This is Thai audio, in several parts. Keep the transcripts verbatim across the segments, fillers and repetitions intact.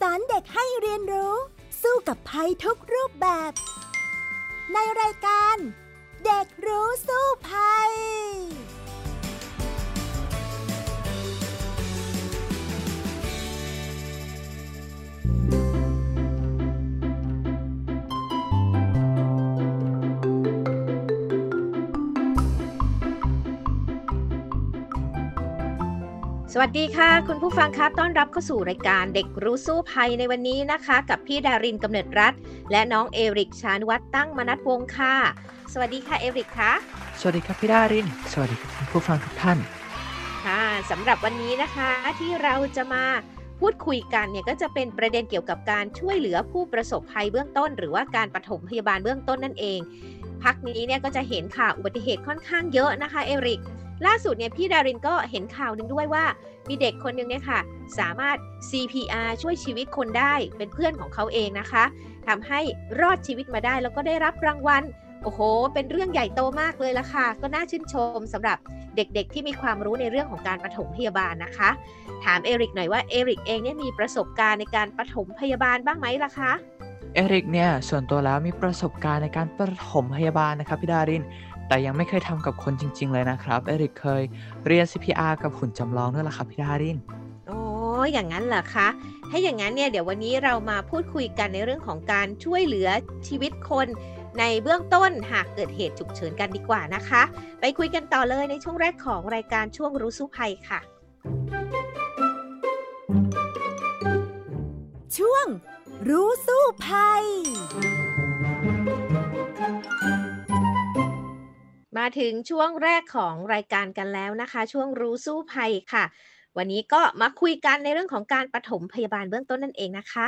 สอนเด็กให้เรียนรู้สู้กับภัยทุกรูปแบบในรายการเด็กรู้สู้ภัยสวัสดีค่ะคุณผู้ฟังครับต้อนรับเข้าสู่รายการเด็กรู้สู้ภัยในวันนี้นะคะกับพี่ดารินกำเนิดรัตน์และน้องเอริกชาญวัฒน์ตั้งมนัสวงศ์ค่ะสวัสดีค่ะเอริกค่ะสวัสดีครับพี่ดารินสวัสดีครับคุณผู้ฟังทุกท่านค่ะสำหรับวันนี้นะคะที่เราจะมาพูดคุยกันเนี่ยก็จะเป็นประเด็นเกี่ยวกับการช่วยเหลือผู้ประสบภัยเบื้องต้นหรือว่าการปฐมพยาบาลเบื้องต้นนั่นเองพักนี้เนี่ยก็จะเห็นข่าวอุบัติเหตุค่อนข้างเยอะนะคะเอริกล่าสุดเนี่ยพี่ดารินก็เห็นข่าวนึงด้วยว่ามีเด็กคนนึงเนี่ยค่ะสามารถ ซี พี อาร์ ช่วยชีวิตคนได้เป็นเพื่อนของเขาเองนะคะทำให้รอดชีวิตมาได้แล้วก็ได้รับรางวัลโอ้โหเป็นเรื่องใหญ่โตมากเลยล่ะค่ะก็น่าชื่นชมสำหรับเด็กๆที่มีความรู้ในเรื่องของการปฐมพยาบาลนะคะถามเอริกหน่อยว่าเอริกเองเนี่ยมีประสบการณ์ในการปฐมพยาบาลบ้างไหมล่ะคะเอริกเนี่ยส่วนตัวแล้วมีประสบการณ์ในการปฐมพยาบาลนะครับพี่ดารินแต่ยังไม่เคยทำกับคนจริงๆเลยนะครับเอริกเคยเรียน ซี พี อาร์ กับหุ่นจำลองด้วยล่ะครับพี่ดารินโอ้ยอย่างนั้นเหรอคะถ้าอย่างนั้นเนี่ยเดี๋ยววันนี้เรามาพูดคุยกันในเรื่องของการช่วยเหลือชีวิตคนในเบื้องต้นหากเกิดเหตุฉุกเฉินกันดีกว่านะคะไปคุยกันต่อเลยในช่วงแรกของรายการช่วงรู้สู้ภัยค่ะช่วงรู้สู้ภัยมาถึงช่วงแรกของรายการกันแล้วนะคะช่วงรู้สู้ภัยค่ะวันนี้ก็มาคุยกันในเรื่องของการปฐมพยาบาลเบื้องต้นนั่นเองนะคะ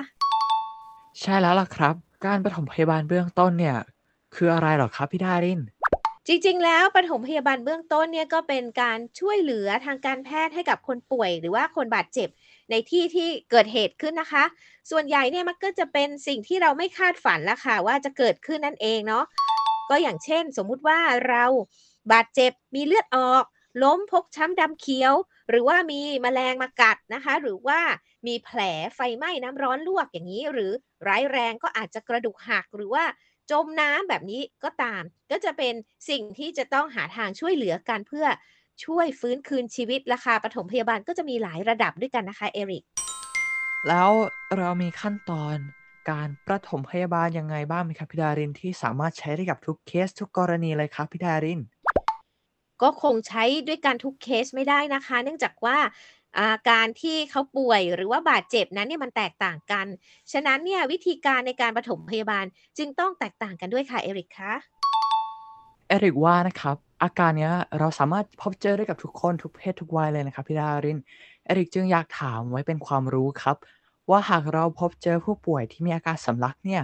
ใช่แล้วล่ะครับการปฐมพยาบาลเบื้องต้นเนี่ยคืออะไรหรอครับพี่ดารินจริงๆแล้วปฐมพยาบาลเบื้องต้นเนี่ยก็เป็นการช่วยเหลือทางการแพทย์ให้กับคนป่วยหรือว่าคนบาดเจ็บในที่ที่เกิดเหตุขึ้นนะคะส่วนใหญ่เนี่ยมันก็จะเป็นสิ่งที่เราไม่คาดฝันล่ะค่ะว่าจะเกิดขึ้นนั่นเองเนาะก็อย่างเช่นสมมุติว่าเราบาดเจ็บมีเลือดออกล้มพกช้ำดำเขียวหรือว่ามีแมลงมากัดนะคะหรือว่ามีแผลไฟไหม้น้ำร้อนลวกอย่างนี้หรือร้ายแรงก็อาจจะกระดูกหักหรือว่าจมน้ำแบบนี้ก็ตามก็จะเป็นสิ่งที่จะต้องหาทางช่วยเหลือกันเพื่อช่วยฟื้นคืนชีวิตราคาปฐมพยาบาลก็จะมีหลายระดับด้วยกันนะคะเอริกแล้วเรามีขั้นตอนการปฐมพยาบาลยังไงบ้างไหมครับพี่ดารินที่สามารถใช้ได้กับทุกเคสทุกกรณีเลยครับพี่ดารินก็คงใช้ด้วยกันทุกเคสไม่ได้นะคะเนื่องจากว่าอาการที่เขาป่วยหรือว่าบาดเจ็บนั้นเนี่ยมันแตกต่างกันฉะนั้นเนี่ยวิธีการในการปฐมพยาบาลจึงต้องแตกต่างกันด้วยค่ะเอริกคะเอริกว่านะครับอาการเนี้ยเราสามารถพบเจอได้กับทุกคนทุกเพศทุกวัยเลยนะครับพี่ดารินเอริกจึงอยากถามไว้เป็นความรู้ครับว่าหากเราพบเจอผู้ป่วยที่มีอาการสำลักเนี่ย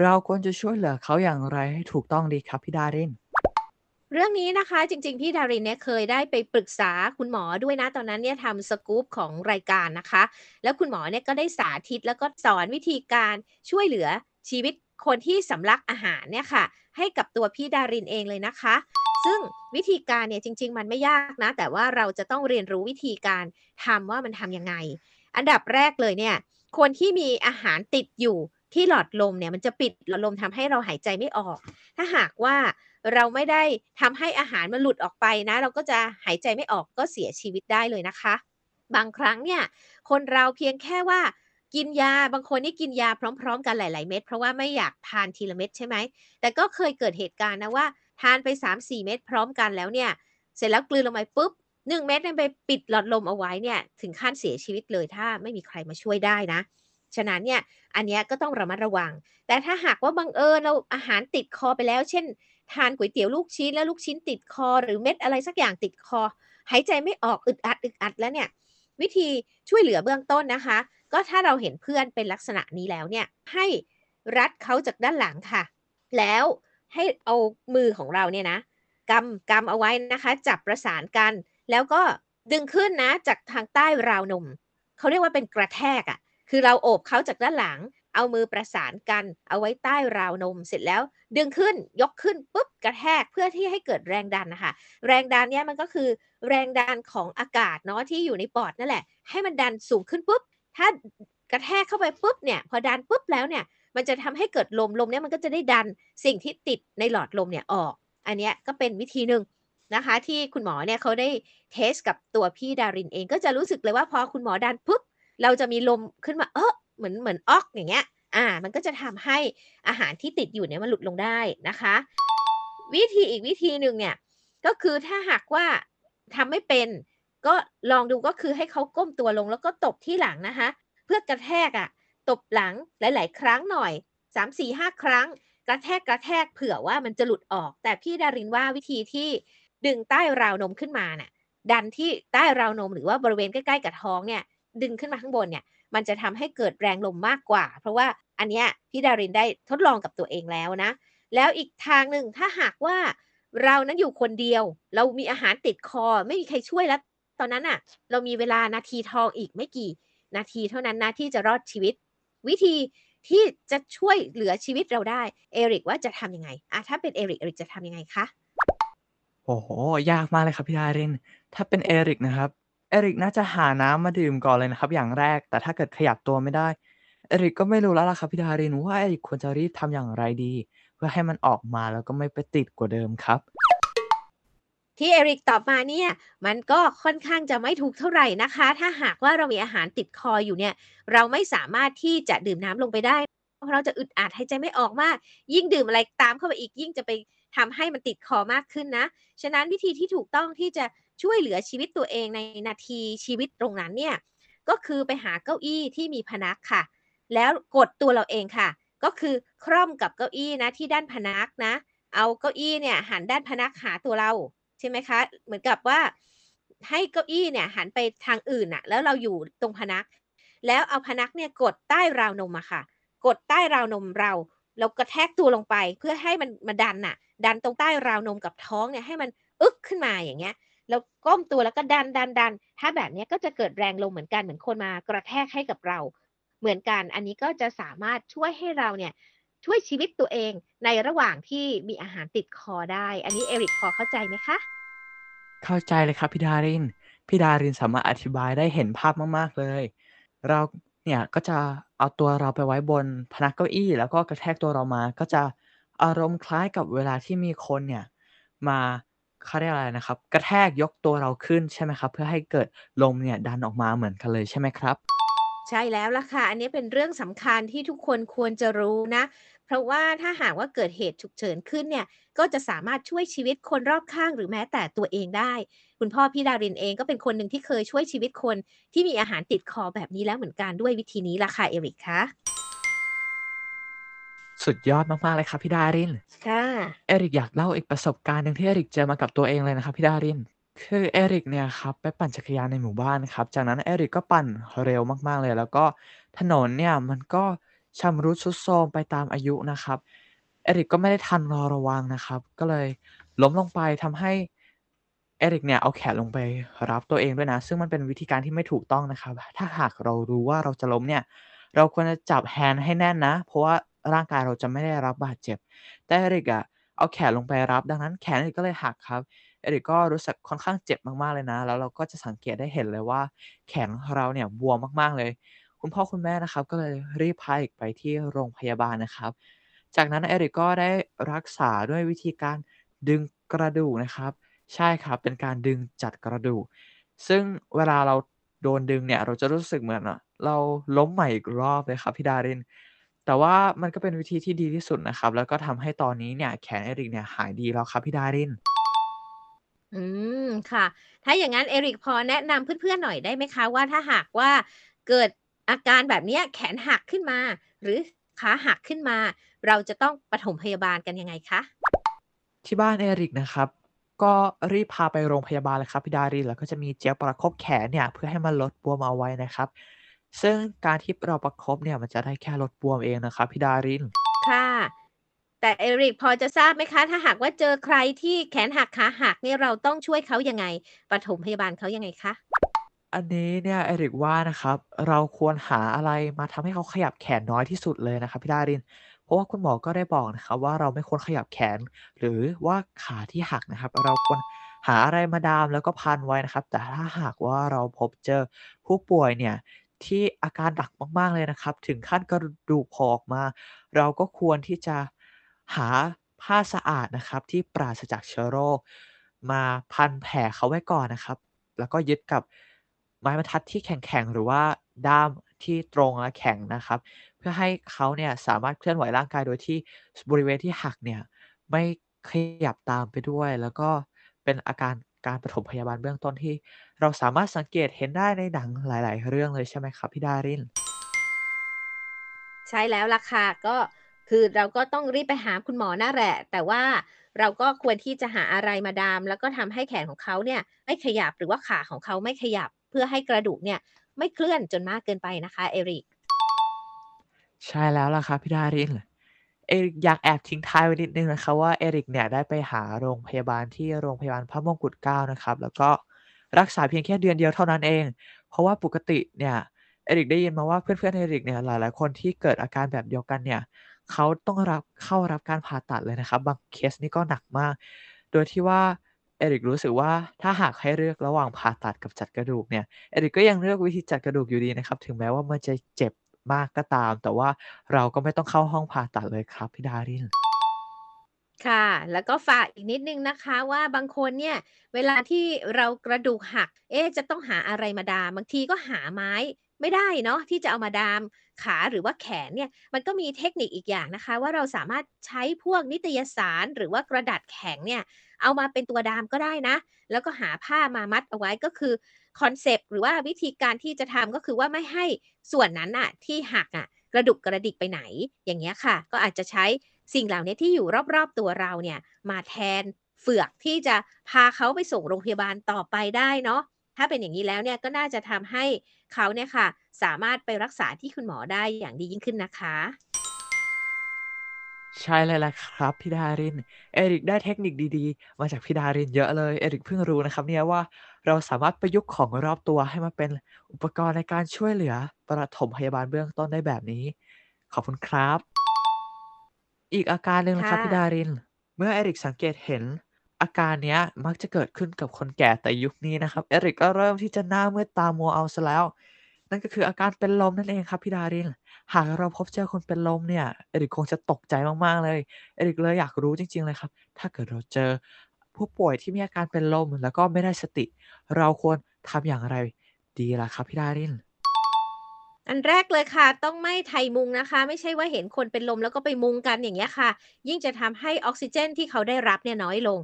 เราควรจะช่วยเหลือเขาอย่างไรให้ถูกต้องดีครับพี่ดารินเรื่องนี้นะคะจริงๆพี่ดารินเนี่ยเคยได้ไปปรึกษาคุณหมอด้วยนะตอนนั้นเนี่ยทำสกู๊ปของรายการนะคะแล้วคุณหมอเนี่ยก็ได้สาธิตแล้วก็สอนวิธีการช่วยเหลือชีวิตคนที่สำลักอาหารเนี่ยค่ะให้กับตัวพี่ดารินเองเลยนะคะซึ่งวิธีการเนี่ยจริงๆมันไม่ยากนะแต่ว่าเราจะต้องเรียนรู้วิธีการทำว่ามันทำยังไงอันดับแรกเลยเนี่ยคนที่มีอาหารติดอยู่ที่หลอดลมเนี่ยมันจะปิดหลอดลมทำให้เราหายใจไม่ออกถ้าหากว่าเราไม่ได้ทำให้อาหารมันหลุดออกไปนะเราก็จะหายใจไม่ออกก็เสียชีวิตได้เลยนะคะบางครั้งเนี่ยคนเราเพียงแค่ว่ากินยาบางคนนี่กินยาพร้อมๆกันหลายๆเม็ดเพราะว่าไม่อยากทานทีละเม็ดใช่ไหมแต่ก็เคยเกิดเหตุการณ์นะว่าทานไป สามถึงสี่ เม็ดพร้อมกันแล้วเนี่ยเสร็จแล้วกลืนลงไปปุ๊บหนึ่งเม็ดนั้นไปปิดหลอดลมเอาไว้เนี่ยถึงขั้นเสียชีวิตเลยถ้าไม่มีใครมาช่วยได้นะฉะนั้นเนี่ยอันเนี้ยก็ต้องระมัดระวังแต่ถ้าหากว่าบังเอิญเราอาหารติดคอไปแล้วเช่นทานก๋วยเตี๋ยวลูกชิ้นแล้วลูกชิ้นติดคอหรือเม็ดอะไรสักอย่างติดคอหายใจไม่ออกอึดอัดอึดอัดแล้วเนี่ยวิธีช่วยเหลือเบื้องต้นนะคะก็ถ้าเราเห็นเพื่อนเป็นลักษณะนี้แล้วเนี่ยให้รัดเขาจากด้านหลังค่ะแล้วให้เอามือของเราเนี่ยนะกำกำเอาไว้นะคะจับประสานกันแล้วก็ดึงขึ้นนะจากทางใต้ราวนมเขาเรียกว่าเป็นกระแทกอ่ะคือเราโอบเขาจากด้านหลังเอามือประสานกันเอาไว้ใต้ราวนมเสร็จแล้วดึงขึ้นยกขึ้นปุ๊บกระแทกเพื่อที่ให้เกิดแรงดันนะคะแรงดันเนี่ยมันก็คือแรงดันของอากาศเนาะที่อยู่ในปอดนั่นแหละให้มันดันสูงขึ้นปุ๊บถ้า กระแทกเข้าไปปุ๊บเนี่ยพอดันปุ๊บแล้วเนี่ยมันจะทำให้เกิดลมลมเนี่ยมันก็จะได้ดันสิ่งที่ติดในหลอดลมเนี่ยออกอันนี้ก็เป็นวิธีหนึ่งนะคะที่คุณหมอเนี่ยเขาได้เทสกับตัวพี่ดารินเองก็จะรู้สึกเลยว่าพอคุณหมอดันปุ๊บเราจะมีลมขึ้นมาเออเหมือนเหมือนออกอย่างเงี้ยอ่ามันก็จะทำให้อาหารที่ติดอยู่เนี่ยมันหลุดลงได้นะคะวิธีอีกวิธีหนึ่งเนี่ยก็คือถ้าหากว่าทำไม่เป็นก็ลองดูก็คือให้เขาก้มตัวลงแล้วก็ตบที่หลังนะคะเพื่อกระแทกอ่ะตบหลังหลายๆครั้งหน่อย สาม สี่ ห้า ครั้งกระแทกกระแทกเผื่อว่ามันจะหลุดออกแต่พี่ดารินว่าวิธีที่ดึงใต้ราวนมขึ้นมาเนี่ยดันที่ใต้ราวนมหรือว่าบริเวณใกล้ๆกับท้องเนี่ยดึงขึ้นมาข้างบนเนี่ยมันจะทำให้เกิดแรงลมมากกว่าเพราะว่าอันเนี้ยพี่ดารินได้ทดลองกับตัวเองแล้วนะแล้วอีกทางหนึ่งถ้าหากว่าเรานั้นอยู่คนเดียวเรามีอาหารติดคอไม่มีใครช่วยแล้วตอนนั้นอ่ะเรามีเวลานาทีทองอีกไม่กี่นาทีเท่านั้นนะที่จะรอดชีวิตวิธีที่จะช่วยเหลือชีวิตเราได้เอริกว่าจะทำยังไงอ่ะถ้าเป็นเอริกเอริกจะทำยังไงคะโอ้โหยากมากเลยครับพี่ดารินถ้าเป็นเอริกนะครับเอริกน่าจะหาน้ำมาดื่มก่อนเลยนะครับอย่างแรกแต่ถ้าเกิดขยับตัวไม่ได้เอริกก็ไม่รู้แล้วล่ะครับพี่ดารินว่าเอริกควรจะรีบทำอย่างไรดีเพื่อให้มันออกมาแล้วก็ไม่ไปติดกว่าเดิมครับที่เอริกตอบมาเนี่ยมันก็ค่อนข้างจะไม่ถูกเท่าไหร่นะคะถ้าหากว่าเรามีอาหารติดคออยู่เนี่ยเราไม่สามารถที่จะดื่มน้ำลงไปได้เพราะเราจะอึดอัดหายใจไม่ออกมากยิ่งดื่มอะไรตามเข้าไปอีกยิ่งจะไปทำให้มันติดคอมากขึ้นนะฉะนั้นวิธีที่ถูกต้องที่จะช่วยเหลือชีวิตตัวเองในนาทีชีวิตตรงนั้นเนี่ยก็คือไปหาเก้าอี้ที่มีพนักค่ะแล้วกดตัวเราเองค่ะก็คือคร่อมกับเก้าอี้นะที่ด้านพนักนะเอาเก้าอี้เนี่ยหันด้านพนักหาตัวเราใช่ไหมคะเหมือนกับว่าให้เก้าอี้เนี่ยหันไปทางอื่นน่ะแล้วเราอยู่ตรงพนักแล้วเอาพนักเนี่ยกดใต้ราวนมอะค่ะกดใต้ราวนมเราเรากระแทกตัวลงไปเพื่อให้มันมาดันน่ะดันตรงใต้ราวนมกับท้องเนี่ยให้มันอึกขึ้นมาอย่างเงี้ยแล้วก้มตัวแล้วก็ดันดันดันถ้าแบบนี้ก็จะเกิดแรงลมเหมือนกันเหมือนคนมากระแทกให้กับเราเหมือนกันอันนี้ก็จะสามารถช่วยให้เราเนี่ยช่วยชีวิตตัวเองในระหว่างที่มีอาหารติดคอได้อันนี้เอริกพอเข้าใจไหมคะเข้าใจเลยครับพี่ดารินพี่ดารินสามารถอธิบายได้เห็นภาพมากๆเลยเราเนี่ยก็จะเอาตัวเราไปไว้บนพนักเก้าอี้แล้วก็กระแทกตัวเรามาก็จะอารมณ์คล้ายกับเวลาที่มีคนเนี่ยมาเขาเรียกอะไรนะครับกระแทกยกตัวเราขึ้นใช่ไหมครับเพื่อให้เกิดลมเนี่ยดันออกมาเหมือนกันเลยใช่ไหมครับใช่แล้วล่ะค่ะอันนี้เป็นเรื่องสำคัญที่ทุกคนควรจะรู้นะเพราะว่าถ้าหากว่าเกิดเหตุฉุกเฉินขึ้นเนี่ยก็จะสามารถช่วยชีวิตคนรอบข้างหรือแม้แต่ตัวเองได้คุณพ่อพี่ดารินเองก็เป็นคนหนึ่งที่เคยช่วยชีวิตคนที่มีอาหารติดคอแบบนี้แล้วเหมือนกันด้วยวิธีนี้ล่ะค่ะเอริกคะสุดยอดมากๆเลยครับพี่ดารินค่ะเอริกอยากเล่าอีกประสบการณ์นึงที่เอริกเจอมากับตัวเองเลยนะครับพี่ดารินคือเอริกเนี่ยครับไปปั่นจักรยานในหมู่บ้านครับจากนั้นเอริกก็ปั่นเร็วมากๆเลยแล้วก็ถนนเนี่ยมันก็ชำรุดทรุดโทรมไปตามอายุนะครับเอริกก็ไม่ได้ทันรอระวังนะครับก็เลยล้มลงไปทำให้เอริกเนี่ยเอาแขนลงไปรับตัวเองด้วยนะซึ่งมันเป็นวิธีการที่ไม่ถูกต้องนะครับถ้าหากเรารู้ว่าเราจะล้มเนี่ยเราควรจะจับแฮนด์ให้แน่นนะเพราะว่าร่างกายเราจะไม่ได้รับบาดเจ็บแต่เอริกอะเอาแขนลงไปรับดังนั้นแขนเอริกก็เลยหักครับเอริกก็รู้สึกค่อนข้างเจ็บมากๆเลยนะแล้วเราก็จะสังเกตได้เห็นเลยว่าแขนเราเนี่ยบวมมากๆเลยคุณพ่อคุณแม่นะครับก็เลยรีบพาเอริกไปที่โรงพยาบาลนะครับจากนั้นเอริกก็ได้รักษาด้วยวิธีการดึงกระดูกนะครับใช่ครับเป็นการดึงจัดกระดูกซึ่งเวลาเราโดนดึงเนี่ยเราจะรู้สึกเหมือนเราล้มใหม่อีกรอบเลยครับพี่ดารินแต่ว่ามันก็เป็นวิธีที่ดีที่สุดนะครับแล้วก็ทำให้ตอนนี้เนี่ยแขนเอริกเนี่ยหายดีแล้วครับพี่ดารินอืมค่ะถ้าอย่างนั้นเอริกพอแนะนำเพื่อนๆหน่อยได้ไหมคะว่าถ้าหากว่าเกิดอาการแบบนี้แขนหักขึ้นมาหรือขาหักขึ้นมาเราจะต้องปฐมพยาบาลกันยังไงคะที่บ้านเอริกนะครับก็รีบพาไปโรงพยาบาลเลยครับพี่ดารินแล้วก็จะมีเจลประคบแขนเนี่ยเพื่อให้มันลดบวมเอาไว้นะครับซึ่งการที่เราประคบเนี่ยมันจะได้แค่ลดบวมเองนะครับพี่ดารินค่ะแต่เอริกพอจะทราบไหมคะถ้าหากว่าเจอใครที่แขนหักขาหักเนี่ยเราต้องช่วยเขายังไงปฐมพยาบาลเขายังไงคะอันนี้เนี่ยเอริกว่านะครับเราควรหาอะไรมาทำให้เขาขยับแขนน้อยที่สุดเลยนะครับพี่ดารินเพราะว่าคุณหมอก็ได้บอกนะครับว่าเราไม่ควรขยับแขนหรือว่าขาที่หักนะครับเราควรหาอะไรมาดามแล้วก็พันไว้นะครับแต่ถ้าหากว่าเราพบเจอผู้ป่วยเนี่ย ที่อาการหนักมาก ๆ เลยนะครับ ถึงขั้นกระดูกห่อออกมา เราก็ควรที่จะหาผ้าสะอาดนะครับที่ปราศจากเชื้อโรค มาพันแผลเขาไว้ก่อนนะครับ แล้วก็ยึดกับไม้บรรทัดที่แข็ง ๆ หรือว่าด้ามที่ตรงและแข็งนะครับ เพื่อให้เขาเนี่ยสามารถเคลื่อนไหวร่างกายโดยที่ บริเวณที่หักเนี่ยไม่ขยับตามไปด้วย แล้วก็เป็นอาการการปฐมพยาบาลเบื้องต้นที่เราสามารถสังเกตเห็นได้ในหนังหลาย ๆ เรื่องเลยใช่ไหมครับพี่ดาริน? ใช่แล้วล่ะค่ะ ก็คือเราก็ต้องรีบไปหาคุณหมอนั่นแหละ แต่ว่าเราก็ควรที่จะหาอะไรมาดาม แล้วก็ทำให้แขนของเขาเนี่ยไม่ขยับ หรือว่าขาของเขาไม่ขยับ เพื่อให้กระดูกเนี่ยไม่เคลื่อนจนมากเกินไปนะคะเอริก ใช่แล้วล่ะครับพี่ดาริน เอริก อยากแอบทิ้งท้ายไว้นิดหนึ่งนะครับว่า เอริกเนี่ยได้ไปหาโรงพยาบาลที่โรงพยาบาลพระมงกุฎเกล้านะครับ แล้วก็รักษาเพียงแค่เดือนเดียวเท่านั้นเอง เพราะว่าปกติเนี่ยเอริกได้ยินมาว่าเพื่อน ๆ เอริกเนี่ยหลาย ๆ คนที่เกิดอาการแบบเดียวกันเนี่ย เขาต้องรับเข้ารับการผ่าตัดเลยนะครับ บางเคสนี่ก็หนักมาก โดยที่ว่าเอริกรู้สึกว่า ถ้าหากให้เลือกระหว่างผ่าตัดกับจัดกระดูกเนี่ย เอริกก็ยังเลือกวิธีจัดกระดูกอยู่ดีนะครับ ถึงแม้ว่ามันจะเจ็บมากก็ตาม แต่ว่าเราก็ไม่ต้องเข้าห้องผ่าตัดเลยครับพี่ดาริน ค่ะ แล้วก็ฝากอีกนิดหนึ่งนะคะว่า บางคนเนี่ยเวลาที่เรากระดูกหัก เอ๊ะ จะต้องหาอะไรมาดาม บางทีก็หาไม้ไม่ได้เนาะที่จะเอามาดามขาหรือว่าแขนเนี่ย มันก็มีเทคนิคอีกอย่างนะคะว่า เราสามารถใช้พวกนิตยสาร หรือว่ากระดาษแข็งเนี่ยเอามาเป็นตัวดามก็ได้นะ แล้วก็หาผ้ามามัดเอาไว้ ก็คือคอนเซปต์ หรือว่าวิธีการที่จะทำ ก็คือว่าไม่ให้ส่วนนั้นน่ะที่หักอะกระดุกกระดิกไปไหน อย่างเงี้ยค่ะ ก็อาจจะใช้สิ่งเหล่านี้ที่อยู่รอบ ๆ ตัวเราเนี่ยมาแทนเฝือกที่จะพาเขาไปส่งโรงพยาบาลต่อไปได้เนาะ ถ้าเป็นอย่างนี้แล้วเนี่ยก็น่าจะทำให้เขาเนี่ยค่ะสามารถไปรักษาที่คุณหมอได้อย่างดียิ่งขึ้นนะคะ ใช่เลยล่ะครับพี่ดาริน เอริกได้เทคนิคดีๆมาจากพี่ดารินเยอะเลย เอริกเพิ่งรู้นะครับเนี่ยว่า เราสามารถประยุกต์ของรอบตัวให้มาเป็นอุปกรณ์ในการช่วยเหลือปฐมพยาบาลเบื้องต้นได้แบบนี้ ขอบคุณครับ อีกอาการหนึ่งคนะ่ครับพี่ดะ าริน เมื่อเอริกสังเกตเห็นอาการเนี้ยมักจะเกิดขึ้นกับคนแก่แต่ยุคนี้นะครับ เอริกก็เริ่มที่จะหน้ามืดตามัวเอาซะแล้ว นั่นก็คืออาการเป็นลมนั่นเองครับพี่ดาริน หากเราพบเจอคนเป็นลมเนี่ย เอริกคงจะตกใจมากๆเลย เอริกเลยอยากรู้จริงๆเลยครับ ถ้าเกิดเราเจอผู้ป่วยที่มีอาการเป็นลมแล้วก็ไม่ได้สติ เราควรทำอย่างไรดีล่ะครับพี่ดาริน? อันแรกเลยค่ะ ต้องไม่ไถมุงนะคะ ไม่ใช่ว่าเห็นคนเป็นลมแล้วก็ไปมุงกันอย่างเงี้ยค่ะ ยิ่งจะทำให้ออกซิเจนที่เขาได้รับเนี่ยน้อยลง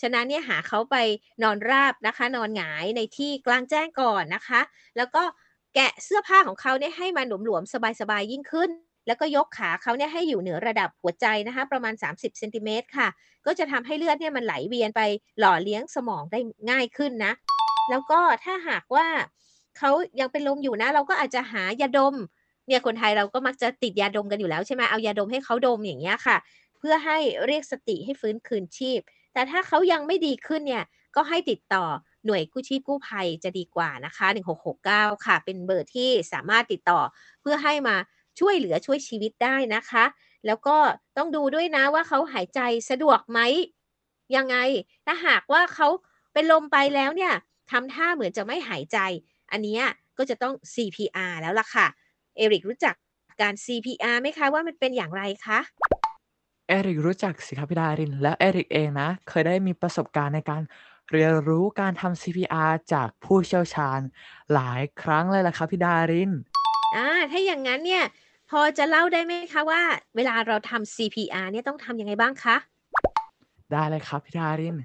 ฉะนั้นเนี่ยหาเขาไปนอนราบนะคะ นอนหงายในที่กลางแจ้งก่อนนะคะ แล้วก็แกะเสื้อผ้าของเขาเนี่ยให้มันหลวมๆ สบายๆ ยิ่งขึ้น แล้วก็ยกขาเขาเนี่ยให้อยู่เหนือระดับหัวใจนะคะ ประมาณ สามสิบ เซนติเมตรค่ะ ก็จะทำให้เลือดเนี่ยมันไหลเวียนไปหล่อเลี้ยงสมองได้ง่ายขึ้นนะ แล้วก็ถ้าหากว่าเขายังเป็นลมอยู่นะ เราก็อาจจะหายาดม เนี่ยคนไทยเราก็มักจะติดยาดมกันอยู่แล้วใช่ไหม เอายาดมให้เขาดมอย่างเงี้ยค่ะ เพื่อให้เรียกสติให้ฟื้นคืนชีพ แต่ถ้าเขายังไม่ดีขึ้นเนี่ย ก็ให้ติดต่อหน่วยกู้ชีพกู้ภัยจะดีกว่านะคะ หนึ่งหกหกเก้า ค่ะ เป็นเบอร์ที่สามารถติดต่อเพื่อให้มาช่วยเหลือช่วยชีวิตได้นะคะ แล้วก็ต้องดูด้วยนะว่าเขาหายใจสะดวกไหม ยังไง ถ้าหากว่าเขาเป็นลมไปแล้วเนี่ยทำท่าเหมือนจะไม่หายใจ อันเนี้ยก็จะต้อง ซี พี อาร์ แล้วล่ะค่ะ เอริกรู้จักการ ซี พี อาร์ ไหมคะว่ามันเป็นอย่างไรคะ? เอริกรู้จักสิครับพี่ดาริน แล้วเอริกเองนะเคยได้มีประสบการณ์ในการเรียนรู้การทำ ซี พี อาร์ จากผู้เชี่ยวชาญหลายครั้งเลยล่ะครับพี่ดาริน อ่า ถ้าอย่างนั้นเนี่ยพอจะเล่าได้ไหมคะว่าเวลาเราทำ ซี พี อาร์ เนี่ยต้องทำยังไงบ้างคะ? ได้เลยครับพี่ดาริน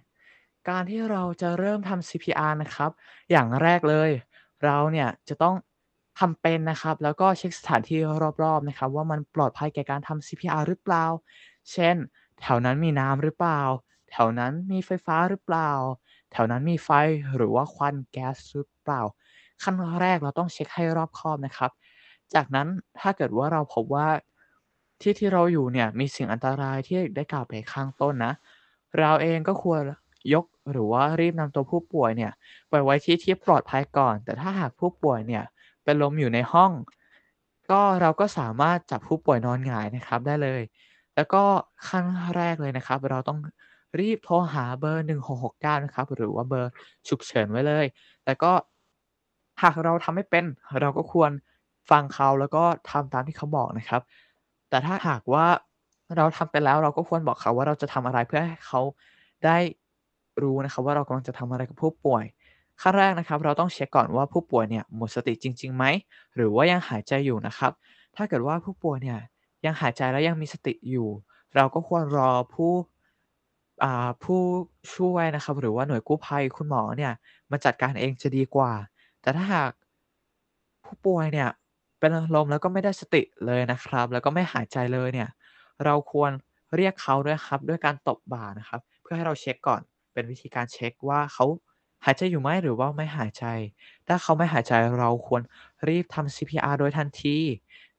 การที่เราจะเริ่มทำ ซี พี อาร์ นะครับ อย่างแรกเลยเราเนี่ยจะต้องทำเป็นนะครับ แล้วก็เช็คสถานที่รอบๆนะครับว่ามันปลอดภัยแก่การทำ ซี พี อาร์ หรือเปล่า เช่น แถวนั้นมีน้ำหรือเปล่า แถวนั้นมีไฟฟ้าหรือเปล่า แถวนั้นมีไฟหรือว่าควันแก๊สหรือเปล่า ขั้นแรกเราต้องเช็คให้รอบคอบนะครับ จากนั้นถ้าเกิดว่าเราพบว่าที่ที่เราอยู่เนี่ยมีสิ่งอันตรายที่ได้กล่าวไปข้างต้นนะ เราเองก็ควรยกหรือว่ารีบนำตัวผู้ป่วยเนี่ยไปไว้ที่ที่ปลอดภัยก่อน แต่ถ้าหากผู้ป่วยเนี่ยเป็นลมอยู่ในห้อง ก็เราก็สามารถจับผู้ป่วยนอนหงายนะครับได้เลย แล้วก็ขั้นแรกเลยนะครับเราต้องรีบโทรหาเบอร์ หนึ่งหกหกเก้า นะครับหรือว่าเบอร์ฉุกเฉินไว้เลย แล้วก็ หากเราทำไม่เป็นเราก็ควรฟังเขาแล้วก็ทำตามที่เขาบอกนะครับแต่ถ้าหากว่าเราทำไปแล้วเราก็ควรบอกเขาว่าเราจะทำอะไรเพื่อให้เขาได้รู้นะครับว่าเรากำลังจะทำอะไรกับผู้ป่วยขั้นแรกนะครับเราต้องเช็คก่อนว่าผู้ป่วยเนี่ยหมดสติจริงๆไหมหรือว่ายังหายใจอยู่นะครับถ้าเกิดว่าผู้ป่วยเนี่ยยังหายใจและยังมีสติอยู่เราก็ควรรอผู้อ่าผู้ช่วยนะครับหรือว่าหน่วยกู้ภัยคุณหมอเนี่ยมาจัดการเองจะดีกว่าแต่ถ้าหากผู้ป่วยเนี่ยเป็นลมแล้วก็ไม่ได้สติเลยนะครับแล้วก็ไม่หายใจเลยเนี่ยเราควรเรียกเขาด้วยครับด้วยการตบบ่านะครับเพื่อให้เราเช็คก่อนเป็นวิธีการเช็คว่าเขาหายใจอยู่ไหมหรือว่าไม่หายใจถ้าเขาไม่หายใจเราควรรีบทำ ซี พี อาร์ โดยทันที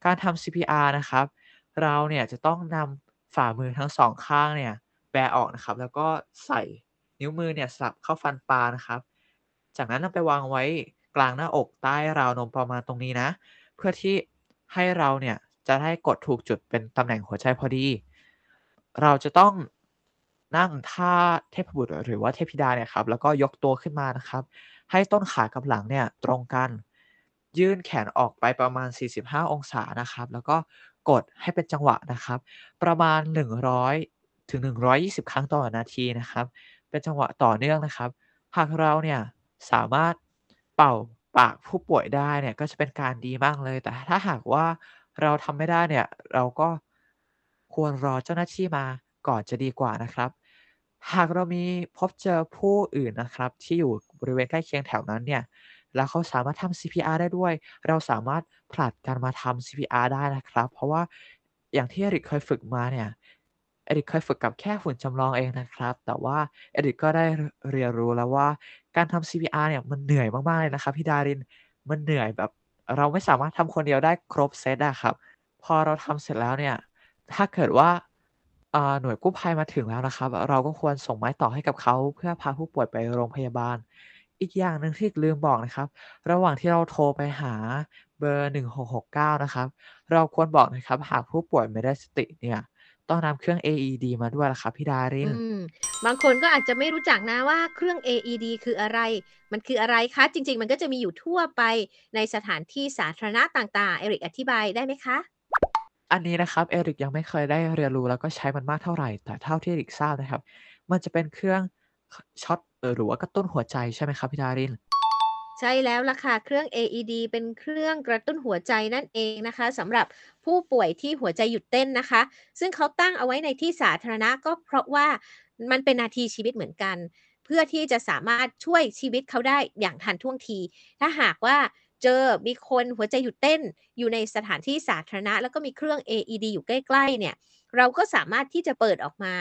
การทำ ซี พี อาร์ นะครับเราเนี่ยจะต้องนำฝ่ามือทั้งสองข้างเนี่ยแบออกนะครับแล้วก็ใส่นิ้วมือเนี่ยสับเข้าฟันปลานะครับจากนั้นนำไปวางไว้กลางหน้าอกใต้ราวนมประมาณตรงนี้นะเพื่อที่ให้เราเนี่ยจะได้กดถูกจุดเป็นตำแหน่งหัวใจพอดีเราจะต้องนั่งท่าเทพบุตรหรือว่าเทพธิดาเนี่ยครับแล้วก็ยกตัวขึ้นมานะครับให้ต้นขากับหลังเนี่ยตรงกันยื่นแขนออกไปประมาณสี่สิบห้าองศานะครับแล้วก็กดให้เป็นจังหวะนะครับประมาณหนึ่งร้อยถึงหนึ่งร้อยยี่สิบครั้งต่อนาทีนะครับเป็นจังหวะต่อเนื่องนะครับหากเราเนี่ยสามารถเป่าปากผู้ป่วยได้เนี่ยก็จะเป็นการดีมากเลยแต่ถ้าหากว่าเราทำไม่ได้เนี่ยเราก็ควรรอเจ้าหน้าที่มาก่อนจะดีกว่านะครับหากเรามีพบเจอผู้อื่นนะครับที่อยู่บริเวณใกล้เคียงแถวนั้นเนี่ยแล้วเขาสามารถทำ ซี พี อาร์ ได้ด้วยเราสามารถผลัดกันมาทำ ซี พี อาร์ ได้นะครับเพราะว่าอย่างที่เอริกเคยฝึกมาเนี่ยเอริกเคยฝึกกับแค่ฝุ่นจำลองเองนะครับแต่ว่าเอริกก็ได้เรียนรู้แล้วว่าการทำ ซี พี อาร์ เนี่ยมันเหนื่อยมากๆเลยนะครับพี่ดารินมันเหนื่อยแบบเราไม่สามารถทำคนเดียวได้ครบเซตอะครับพอเราทำเสร็จแล้วเนี่ยถ้าเกิดว่าหน่วยกู้ภัยมาถึงแล้วนะครับเราก็ควรส่งไม้ต่อให้กับเขาเพื่อพาผู้ป่วยไปโรงพยาบาลอีกอย่างหนึ่งที่ลืมบอกนะครับระหว่างที่เราโทรไปหาเบอร์หนึ่งหกหกเก้านะครับเราควรบอกนะครับหากผู้ป่วยไม่ได้สติเนี่ยต้องนำเครื่อง เอ อี ดี มาด้วยล่ะครับพี่ดารินบางคนก็อาจจะไม่รู้จักนะว่าเครื่อง เอ อี ดี คืออะไรมันคืออะไรคะจริงๆมันก็จะมีอยู่ทั่วไปในสถานที่สาธารณะต่างๆเอริกอธิบายได้ไหมคะอันนี้นะครับเอริกยังไม่เคยได้เรียนรู้แล้วก็ใช้มันมากเท่าไหร่แต่เท่าที่เอริกทราบนะครับมันจะเป็นเครื่องช็อตหรือว่ากระตุ้นหัวใจใช่ไหมครับพี่ดารินใช่แล้วล่ะค่ะเครื่อง เอ อี ดี เป็นเครื่องกระตุ้นหัวใจนั่นเองนะคะสำหรับผู้ป่วยที่หัวใจหยุดเต้นนะคะซึ่งเขาตั้งเอาไว้ในที่สาธารณะก็เพราะว่ามันเป็นนาทีชีวิตเหมือนกันเพื่อที่จะสามารถช่วยชีวิตเขาได้อย่างทันท่วงทีถ้าหากว่าเจอมีคนหัวใจหยุดเต้นอยู่ในสถานที่สาธารณะแล้วก็มีเครื่อง เอ อี ดี อยู่ใกล้ๆเนี่ยเราก็สามารถที่จะเปิดออกมา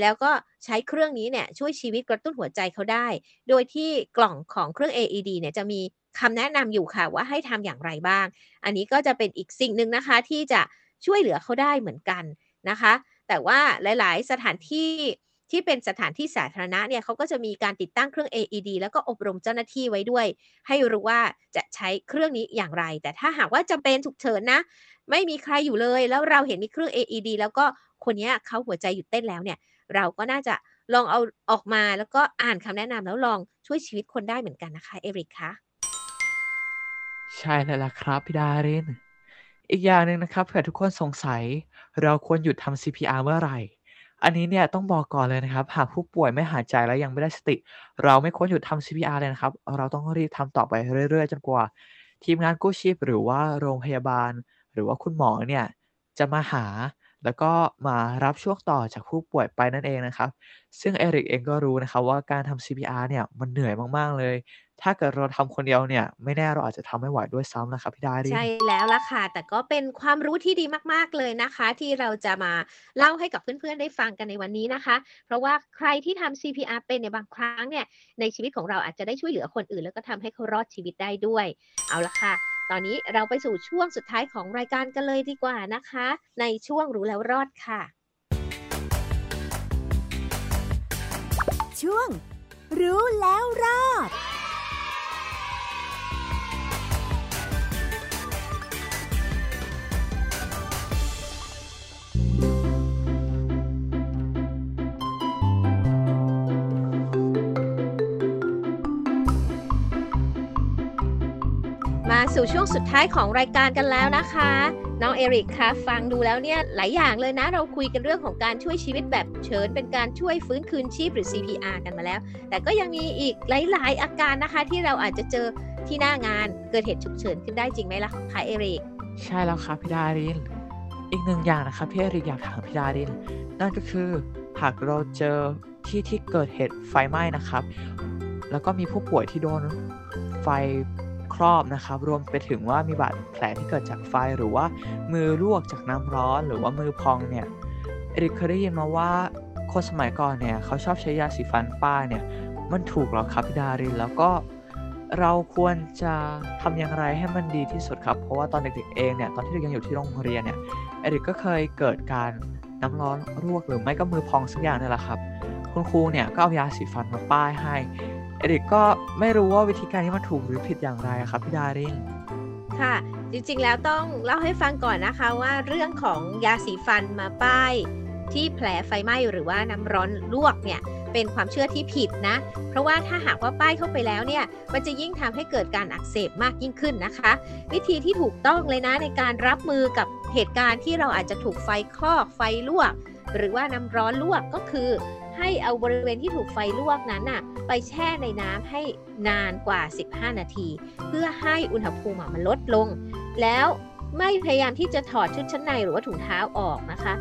แล้วก็ใช้เครื่องนี้เนี่ยช่วยชีวิตกระตุ้นหัวใจเขาได้โดยที่กล่องของเครื่อง เอ อี ดี เนี่ยจะมีคำแนะนำอยู่ค่ะว่าให้ทำอย่างไรบ้างอันนี้ก็จะเป็นอีกสิ่งหนึ่งนะคะที่จะช่วยเหลือเขาได้เหมือนกันนะคะแต่ว่าหลายๆสถานที่ที่เป็นสถานที่สาธารณะเนี่ยเขาก็จะมีการติดตั้งเครื่อง เอ อี ดี แล้วก็อบรมเจ้าหน้าที่ไว้ด้วยให้รู้ว่าจะใช้เครื่องนี้อย่างไรแต่ถ้าหากว่าจำเป็นฉุกเฉินนะไม่มีใครอยู่เลยแล้วเราเห็นมีเครื่อง เอ อี ดี แล้วก็คนนี้เขาหัวใจหยุดเต้นแล้วเนี่ยเราก็น่าจะลองเอาออกมาแล้วก็อ่านคำแนะนำแล้วลองช่วยชีวิตคนได้เหมือนกันนะคะเอริกคะใช่แล้วล่ะครับพี่ดารินอีกอย่างนึงนะครับเผื่อทุกคนสงสัยเราควรหยุดทำ ซี พี อาร์ เมื่อไหร่อันนี้เนี่ยต้องบอกก่อนเลยนะครับหากผู้ป่วยไม่หายใจและยังไม่ได้สติเราไม่ควรหยุดทำ ซี พี อาร์ เลยนะครับเราต้องรีบทำต่อไปเรื่อยๆจนกว่าทีมงานกู้ชีพหรือว่าโรงพยาบาลหรือว่าคุณหมอเนี่ยจะมาหาแล้วก็มารับช่วงต่อจากผู้ป่วยไปนั่นเองนะครับซึ่งเอริกเองก็รู้นะครับว่าการทำ ซี พี อาร์ เนี่ยมันเหนื่อยมากๆเลยถ้าเกิดเราทำคนเดียวเนี่ยไม่แน่เราอาจจะทำไม่ไหวด้วยซ้ำนะครับพี่ดารินใช่แล้วล่ะค่ะแต่ก็เป็นความรู้ที่ดีมากๆเลยนะคะที่เราจะมาเล่าให้กับเพื่อนๆได้ฟังกันในวันนี้นะคะเพราะว่าใครที่ทำ ซี พี อาร์ เป็นในบางครั้งเนี่ยในชีวิตของเราอาจจะได้ช่วยเหลือคนอื่นแล้วก็ทำให้เขารอดชีวิตได้ด้วยเอาล่ะค่ะตอนนี้เราไปสู่ช่วงสุดท้ายของรายการกันเลยดีกว่านะคะในช่วงรู้แล้วรอดค่ะช่วงรู้แล้วรอด สู่ช่วงสุดท้ายของรายการกันแล้วนะคะน้องเอริกคะฟังดูแล้วเนี่ยหลายอย่างเลยนะเราคุยกันเรื่องของการช่วยชีวิตแบบเฉินเป็นการช่วยฟื้นคืนชีพหรือ ซี พี อาร์ กันมาแล้วแต่ก็ยังมีอีกหลายๆอาการนะคะที่เราอาจจะเจอที่หน้างานเกิดเหตุฉุกเฉินขึ้นได้จริงไหมล่ะคะเอริกใช่แล้วค่ะพี่ดารินอีกหนึ่งอย่างนะคะพี่เอริกอยากถามพี่ดารินนั่นก็คือหากเราเจอที่ที่เกิดเหตุไฟไหม้นะครับแล้วก็มีผู้ป่วยที่โดนไฟครอบนะครับรวมไปถึงว่ามีบาดแผลที่เกิดจากไฟหรือว่ามือลวกจากน้ำร้อนหรือว่ามือพองเนี่ยเอริกเคยได้ยินมาว่าคนสมัยก่อนเนี่ยเขาชอบใช้ยาสีฟันป้ายเนี่ยมันถูกหรอครับพี่ดารินแล้วก็เราควรจะทำอย่างไรให้มันดีที่สุดครับเพราะว่าตอนเด็กๆเองเนี่ยตอนที่เด็กยังอยู่ที่โรงเรียนเนี่ยเอริกก็เคยเกิดการน้ำร้อนลวกหรือไม่ก็มือพองสักอย่างนี่แหละครับคุณครูเนี่ยก็เอายาสีฟันมาป้ายให้เอริกก็ไม่รู้ว่าวิธีการนี้มันถูกหรือผิดอย่างไรครับพี่ดารินค่ะจริงๆแล้วต้องเล่าให้ฟังก่อนนะคะว่าเรื่องของยาสีฟันมาป้ายที่แผลไฟไหม้หรือว่าน้ำร้อนลวกเนี่ยเป็นความเชื่อที่ผิดนะเพราะว่าถ้าหากว่าป้ายเข้าไปแล้วเนี่ยมันจะยิ่งทำให้เกิดการอักเสบมากยิ่งขึ้นนะคะวิธีที่ถูกต้องเลยนะในการรับมือกับเหตุการณ์ที่เราอาจจะถูกไฟคลอกไฟลวกหรือว่าน้ำร้อนลวกก็คือให้เอาบริเวณที่ถูกไฟลวกนั้นน่ะไปแช่ในน้ำให้นานกว่าสิบห้านาทีเพื่อให้อุณหภูมิมันลดลงแล้วไม่พยายามที่จะถอดชุดชั้นในหรือว่าถุงเท้าออกนะคะ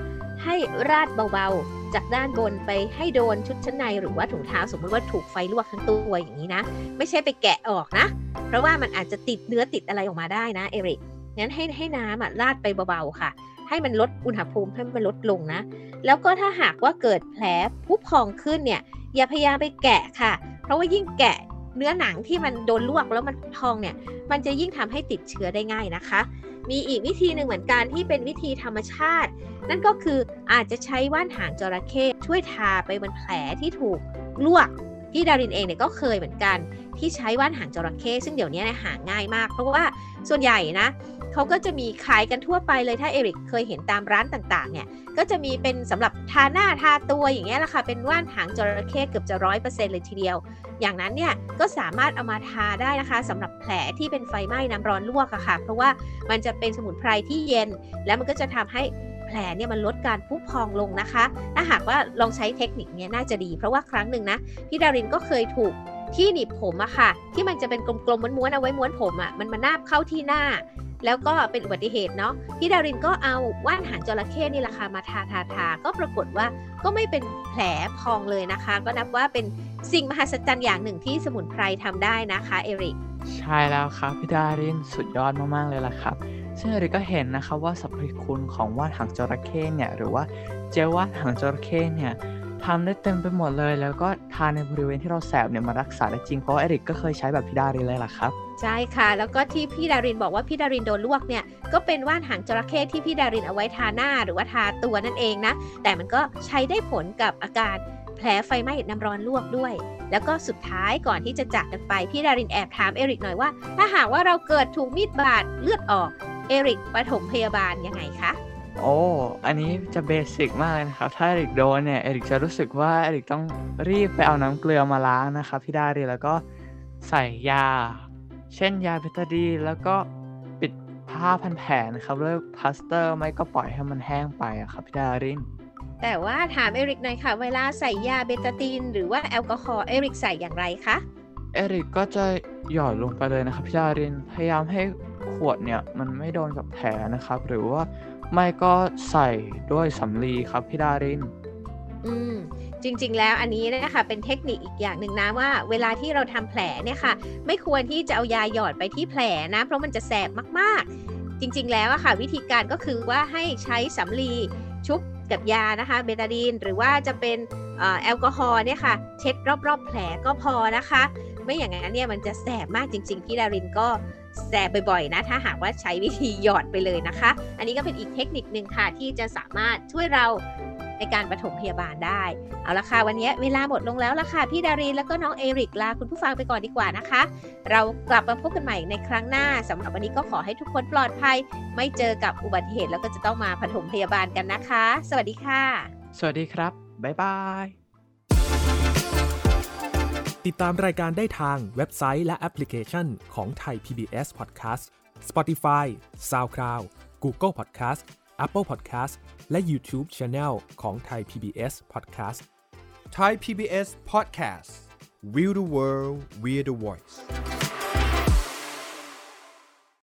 ให้ราดเบาๆจากด้านบนไปให้โดนชุดชั้นในหรือว่าถุงเท้าสมมติว่าถูกไฟลวกทั้งตัวอย่างนี้นะไม่ใช่ไปแกะออกนะเพราะว่ามันอาจจะติดเนื้อติดอะไรออกมาได้นะเอริกงั้นให้ให้น้ำอ่ะราดไปเบาๆค่ะให้มันลดอุณหภูมิให้มันลดลงนะแล้วก็ถ้าหากว่าเกิดแผลผู้พองขึ้นเนี่ยอย่าพยายามไปแกะค่ะเพราะว่ายิ่งแกะเนื้อหนังที่มันโดนลวกแล้วมันพองเนี่ยมันจะยิ่งทำให้ติดเชื้อได้ง่ายนะคะมีอีกวิธีหนึ่งเหมือนกันที่เป็นวิธีธรรมชาตินั่นก็คืออาจจะใช้ว่านหางจระเข้ช่วยทาไปบนแผลที่ถูกลวกพี่ดารินเองเนี่ยก็เคยเหมือนกันที่ใช้ว่านหางจระเข้ซึ่งเดี๋ยวนี้เนี่ยหาง่ายมากเพราะว่าส่วนใหญ่นะเขาก็จะมีขายกันทั่วไปเลยถ้าเอริกเคยเห็นตามร้านต่างๆเนี่ยก็จะมีเป็นสำหรับทาหน้าทาตัวอย่างเงี้ยแหละค่ะเป็นว่านหางจระเข้เกือบจะ ร้อยเปอร์เซ็นต์ เลยทีเดียวอย่างนั้นเนี่ยก็สามารถเอามาทาได้นะคะสำหรับแผลที่เป็นไฟไหม้น้ำร้อนลวกอะค่ะเพราะว่ามันจะเป็นสมุนไพรที่เย็นแล้วมันก็จะทำให้แผลเนี่ยมันลดการพุพองลงนะคะถ้าหากว่าลองใช้เทคนิคนี้น่าจะดีเพราะว่าครั้งหนึ่งนะพี่ดารินก็เคยถูกที่หนีบผมอะค่ะที่มันจะเป็นกลมๆม้วนๆเอาไว้ม้วนผมอะมันมานาบเข้าที่หน้าแล้วก็เป็นอุบัติเหตุเนาะพี่ดารินก็เอาว่านหางจระเข้นี่แหละค่ะมาทาทาทาก็ปรากฏว่าก็ไม่เป็นแผลพองเลยนะคะก็นับว่าเป็นสิ่งมหัศจรรย์อย่างหนึ่งที่สมุนไพรทำได้นะคะเอริกใช่แล้วครับพี่ดารินสุดยอดมากๆเลยล่ะครับซึ่งเอริกก็เห็นนะคะว่าสรรพคุณของว่านหางจระเข้เนี่ยหรือว่าเจลว่านหางจระเข้เนี่ยทำได้เต็มไปหมดเลยแล้วก็ทาในบริเวณที่เราแสบเนี่ยมารักษาได้จริงเพราะเอริกก็เคยใช้แบบพี่ดารินเลยล่ะครับใช่ค่ะแล้วก็ที่พี่ดารินบอกว่าพี่ดารินโดนลวกเนี่ยก็เป็นว่านหางจระเข้ที่พี่ดารินเอาไว้ทาหน้าหรือว่าทาตัวนั่นเองนะแต่มันก็ใช้ได้ผลกับอาการแผลไฟไหม้น้ำร้อนลวกด้วยแล้วก็สุดท้ายก่อนที่จะจากกันไปพี่ดารินแอบถามเอริกหน่อยว่าถ้าหากว่าเราเกิดถูกมีดบาดเลือดออกเอริกปฐมพยาบาลยังไงคะโอ้อันนี้จะเบสิกมากเลยนะครับถ้าเอริกโดนเนี่ยเอริกจะรู้สึกว่าเอริกต้องรีบไปเอาน้ำเกลือมาล้างนะครับพี่ดารินแล้วก็ใส่ยาเช่นยาเบตาดีนแล้วก็ปิดผ้าพันแผลนะครับด้วยพลาสเตอร์ไม่ก็ปล่อยให้มันแห้งไปอะครับพี่ดารินแต่ว่าถามเอริกหน่อยค่ะเวลาใส่ยาเบตาดีนหรือว่าแอลกอฮอล์เอริกใส่อย่างไรคะเอริกก็จะหยอดลงไปเลยนะครับพี่ดารินพยายามให้ขวดเนี่ยมันไม่โดนกับแผลนะครับหรือว่าไม่ก็ใส่ด้วยสำลีครับพี่ดารินอืมจริงๆแล้วอันนี้นะคะเป็นเทคนิคอีกอย่างหนึ่งนะว่าเวลาที่เราทำแผลเนี่ยค่ะไม่ควรที่จะเอายาหยอดไปที่แผลนะเพราะมันจะแสบมากๆจริงๆแล้วอะค่ะวิธีการก็คือว่าให้ใช้สำลีชุบกับยานะคะเบตาดีนหรือว่าจะเป็นแอลกอฮอล์เนี่ยค่ะเช็ดรอบๆแผลก็พอนะคะไม่อย่างนั้นเนี่ยมันจะแสบมากจริงๆพี่ดารินก็แสบบ่อยๆนะถ้าหากว่าใช้วิธีหยอดไปเลยนะคะอันนี้ก็เป็นอีกเทคนิคนึงค่ะที่จะสามารถช่วยเราในการปฐมพยาบาลได้เอาละค่ะวันนี้เวลาหมดลงแล้วละค่ะพี่ดารินแล้วก็น้องเอริกลาคุณผู้ฟังไปก่อนดีกว่านะคะเรากลับมาพบกันใหม่ในครั้งหน้าสำหรับวันนี้ก็ขอให้ทุกคนปลอดภัยไม่เจอกับอุบัติเหตุแล้วก็จะต้องมาปฐมพยาบาลกันนะคะสวัสดีค่ะสวัสดีครับบ๊ายบาย ติดตามรายการได้ทางเว็บไซต์และแอปพลิเคชันของไทย พี บี เอส Podcast Spotify SoundCloud Google Podcast Apple Podcast และ YouTube Channel ของ Thai พี บี เอส Podcast Thai พี บี เอส Podcast We the World We the Voice